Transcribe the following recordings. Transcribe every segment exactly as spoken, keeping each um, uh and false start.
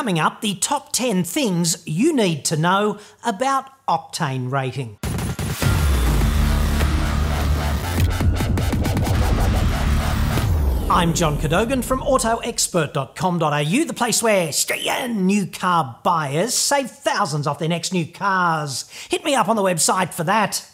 coming up, the top ten things you need to know about octane rating. I'm John Cadogan from auto expert dot com dot a u, the place where Australian new car buyers save thousands off their next new cars. Hit me up on the website for that.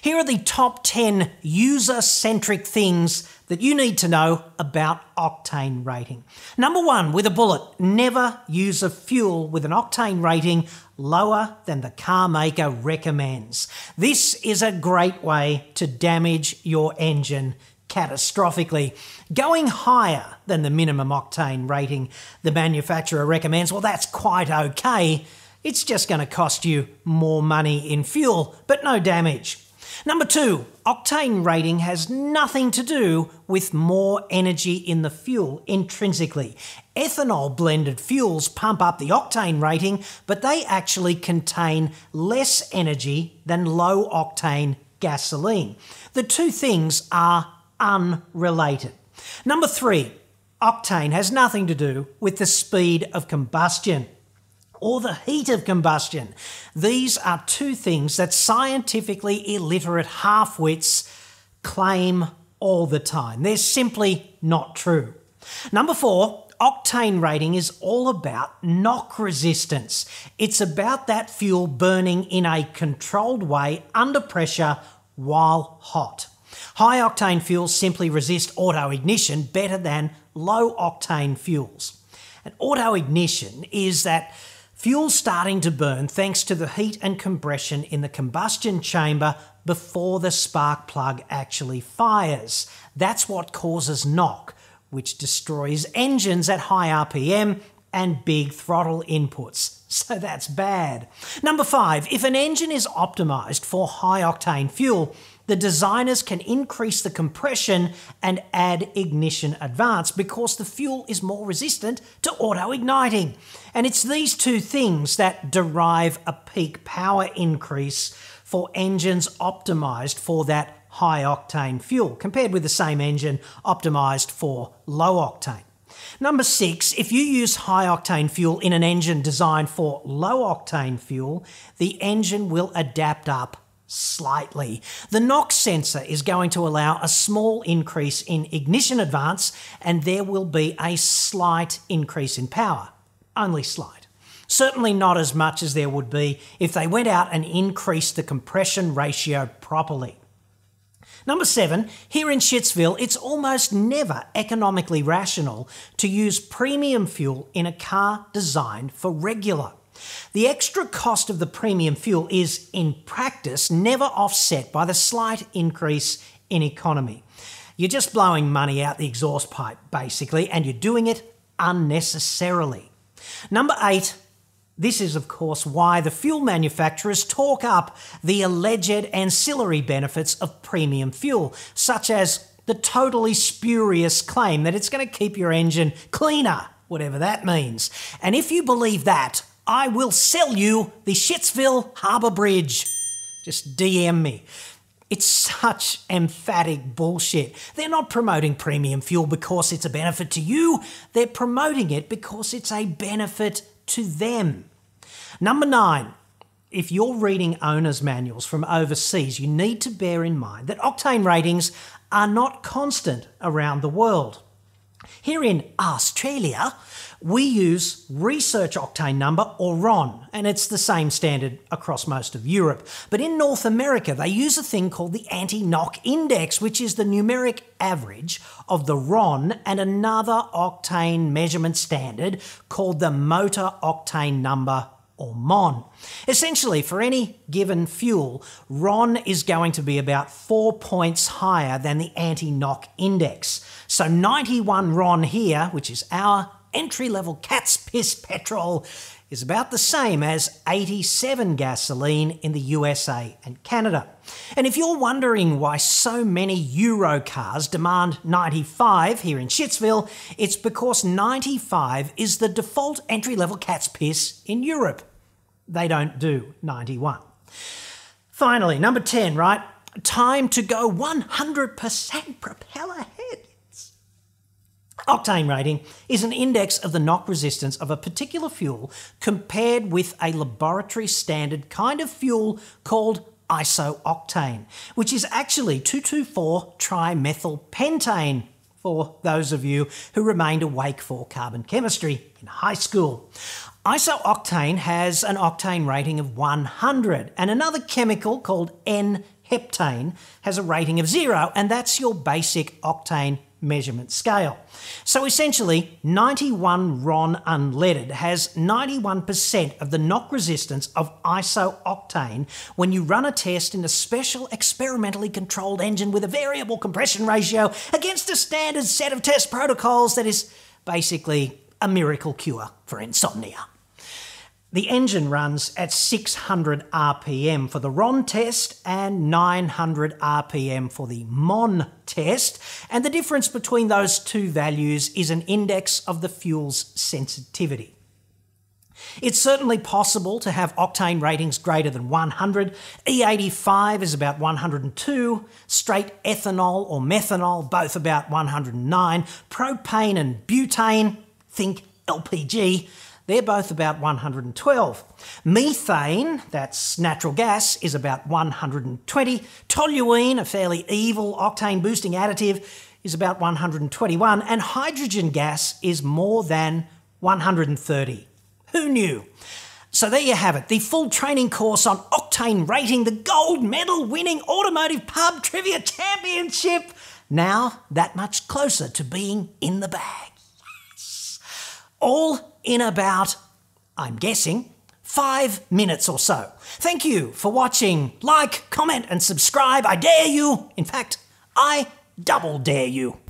Here are the top ten user-centric things that you need to know about octane rating. Number one, with a bullet, never use a fuel with an octane rating lower than the car maker recommends. This is a great way to damage your engine catastrophically. Going higher than the minimum octane rating the manufacturer recommends, well, that's quite okay. It's just going to cost you more money in fuel, but no damage. Number two, octane rating has nothing to do with more energy in the fuel intrinsically. Ethanol blended fuels pump up the octane rating, but they actually contain less energy than low octane gasoline. The two things are unrelated. Number three, octane has nothing to do with the speed of combustion or the heat of combustion. These are two things that scientifically illiterate half-wits claim all the time. They're simply not true. Number four, octane rating is all about knock resistance. It's about that fuel burning in a controlled way under pressure while hot. High-octane fuels simply resist auto-ignition better than low-octane fuels. And auto-ignition is that fuel starting to burn thanks to the heat and compression in the combustion chamber before the spark plug actually fires. That's what causes knock, which destroys engines at high R P M and big throttle inputs. So that's bad. Number five, if an engine is optimized for high-octane fuel, the designers can increase the compression and add ignition advance because the fuel is more resistant to auto-igniting. And it's these two things that derive a peak power increase for engines optimised for that high-octane fuel compared with the same engine optimised for low-octane. Number six, if you use high-octane fuel in an engine designed for low-octane fuel, the engine will adapt up slightly. The knock sensor is going to allow a small increase in ignition advance, and there will be a slight increase in power. Only slight. Certainly not as much as there would be if they went out and increased the compression ratio properly. Number seven, here in Schittsville, it's almost never economically rational to use premium fuel in a car designed for regular. The extra cost of the premium fuel is, in practice, never offset by the slight increase in economy. You're just blowing money out the exhaust pipe, basically, and you're doing it unnecessarily. Number eight, this is, of course, why the fuel manufacturers talk up the alleged ancillary benefits of premium fuel, such as the totally spurious claim that it's going to keep your engine cleaner, whatever that means. And if you believe that, I will sell you the Schittsville Harbour Bridge. Just D M me. It's such emphatic bullshit. They're not promoting premium fuel because it's a benefit to you. They're promoting it because it's a benefit to them. Number nine, if you're reading owner's manuals from overseas, you need to bear in mind that octane ratings are not constant around the world. Here in Australia, we use research octane number, or R O N, and it's the same standard across most of Europe. But in North America, they use a thing called the anti-knock index, which is the numeric average of the R O N and another octane measurement standard called the motor octane number, or M O N. Essentially, for any given fuel, R O N is going to be about four points higher than the anti-knock index. So ninety-one R O N here, which is our entry-level cat's piss petrol, is about the same as eighty-seven gasoline in the U S A and Canada. And if you're wondering why so many Euro cars demand ninety-five here in Schittsville, it's because ninety-five is the default entry-level cat's piss in Europe. They don't do ninety-one. Finally, number ten, right? Time to go one hundred percent propeller head. Octane rating is an index of the knock resistance of a particular fuel compared with a laboratory standard kind of fuel called isooctane, which is actually two two four trimethylpentane for those of you who remained awake for carbon chemistry in high school. Isooctane has an octane rating of one hundred, and another chemical called n-heptane has a rating of zero, and that's your basic octane measurement scale. So essentially, ninety-one R O N unleaded has ninety-one percent of the knock resistance of isooctane when you run a test in a special experimentally controlled engine with a variable compression ratio against a standard set of test protocols that is basically a miracle cure for insomnia. The engine runs at six hundred R P M for the R O N test and nine hundred R P M for the M O N test, and the difference between those two values is an index of the fuel's sensitivity. It's certainly possible to have octane ratings greater than one hundred. E eighty-five is about one hundred and two, straight ethanol or methanol both about one hundred and nine, propane and butane, think L P G, they're both about one hundred and twelve. Methane, that's natural gas, is about one hundred and twenty. Toluene, a fairly evil octane boosting additive, is about one hundred and twenty-one. And hydrogen gas is more than one hundred and thirty. Who knew? So there you have it, the full training course on octane rating, the gold medal winning automotive pub trivia championship. Now that much closer to being in the bag. Yes! All in about, I'm guessing, five minutes or so. Thank you for watching. Like, comment and subscribe. I dare you. In fact, I double dare you.